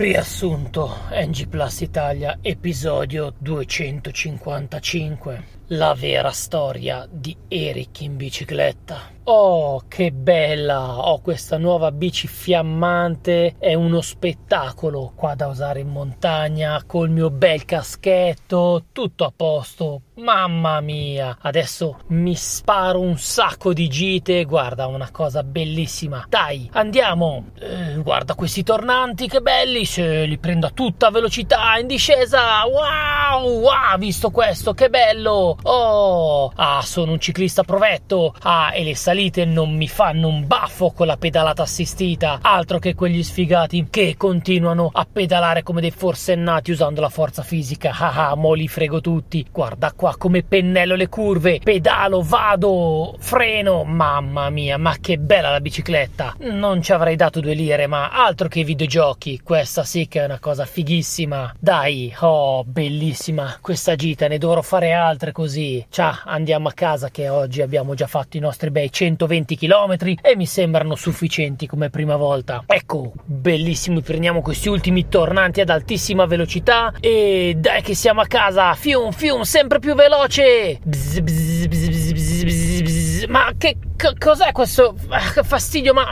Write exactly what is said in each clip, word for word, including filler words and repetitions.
Riassunto N G Plus Italia, episodio duecentocinquantacinque. La vera storia di Eric in bicicletta. Oh, che bella! Ho questa nuova bici fiammante, è uno spettacolo qua da usare in montagna, col mio bel caschetto, tutto a posto. Mamma mia! Adesso mi sparo un sacco di gite, guarda, una cosa bellissima. Dai, andiamo! Eh, guarda questi tornanti, che belli! Se li prendo a tutta velocità, in discesa! Wow! Wow! Visto questo, che bello! Oh! Ah, sono un ciclista provetto! Ah, e le salite non mi fanno un baffo con la pedalata assistita! Altro che quegli sfigati che continuano a pedalare come dei forsennati usando la forza fisica! Ah, mo li frego tutti! Guarda qua! Come pennello le curve, pedalo, vado, freno. Mamma mia, ma che bella la bicicletta! Non ci avrei dato due lire, ma altro che videogiochi, questa sì che è una cosa fighissima. Dai, oh, bellissima questa gita, ne dovrò fare altre così. Ciao, andiamo a casa che oggi abbiamo già fatto i nostri bei centoventi chilometri e mi sembrano sufficienti come prima volta. Ecco, bellissimi, prendiamo questi ultimi tornanti ad altissima velocità e dai che siamo a casa. Fium fium, sempre più veloce. Bzz, bzz, bzz, bzz, bzz, bzz, bzz. Ma che c- cos'è questo fastidio? Ma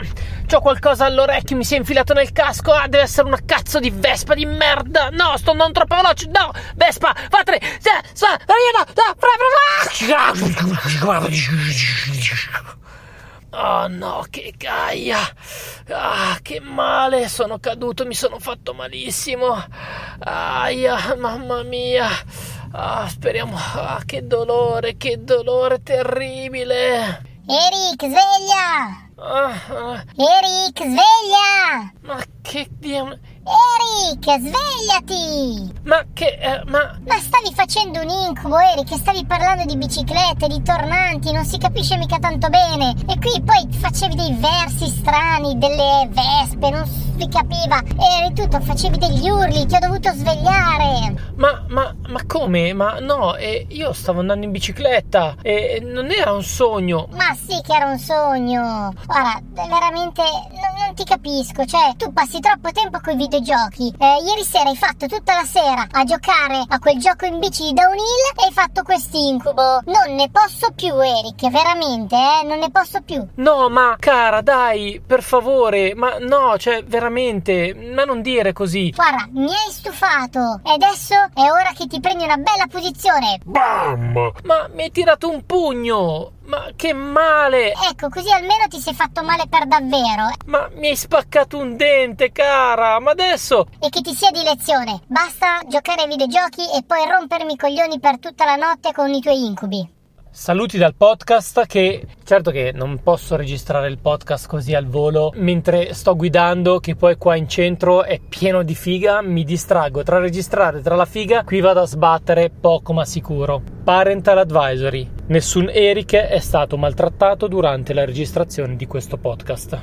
c'ho qualcosa all'orecchio, mi si è infilato nel casco. Ah, deve essere una cazzo di Vespa di merda. No, sto non troppo veloce. No, Vespa, fatene. Oh no, che gaia! Ah, che male! Sono caduto, mi sono fatto malissimo. Aia, mamma mia! Ah, speriamo. Ah, che dolore, che dolore terribile! Eric, sveglia! Ah, ah. Eric, sveglia! Ma che diavolo? Eric, svegliati! Ma che... Eh, ma... ma stavi facendo un incubo, Eric, stavi parlando di biciclette, di tornanti, non si capisce mica tanto bene. E qui poi facevi dei versi strani, delle vespe, non si capiva. Eri tutto, facevi degli urli, ti ho dovuto svegliare. Ma, ma, ma come? Ma no, eh, io stavo andando in bicicletta e eh, non era un sogno. Ma sì che era un sogno. Guarda, veramente non, non ti capisco, cioè tu passi troppo tempo coi videogiochi. Eh, ieri sera hai fatto tutta la sera a giocare a quel gioco in bici di Downhill e hai fatto quest'incubo. Non ne posso più, Eric, veramente, eh, non ne posso più. No, ma cara, dai, per favore, ma no, cioè veramente, ma non dire così. Guarda, mi hai stufato e adesso è ora che ti prendi una bella posizione. Bam! Ma mi hai tirato un pugno! Ma che male! Ecco, così almeno ti sei fatto male per davvero. Ma mi hai spaccato un dente, cara, ma adesso... E che ti sia di lezione. Basta giocare ai videogiochi e poi rompermi i coglioni per tutta la notte con i tuoi incubi. Saluti dal podcast, che certo che non posso registrare il podcast così al volo mentre sto guidando, che poi qua in centro è pieno di figa, mi distraggo tra registrare, tra la figa, qui vado a sbattere poco ma sicuro. Parental advisory: nessun Eric è stato maltrattato durante la registrazione di questo podcast.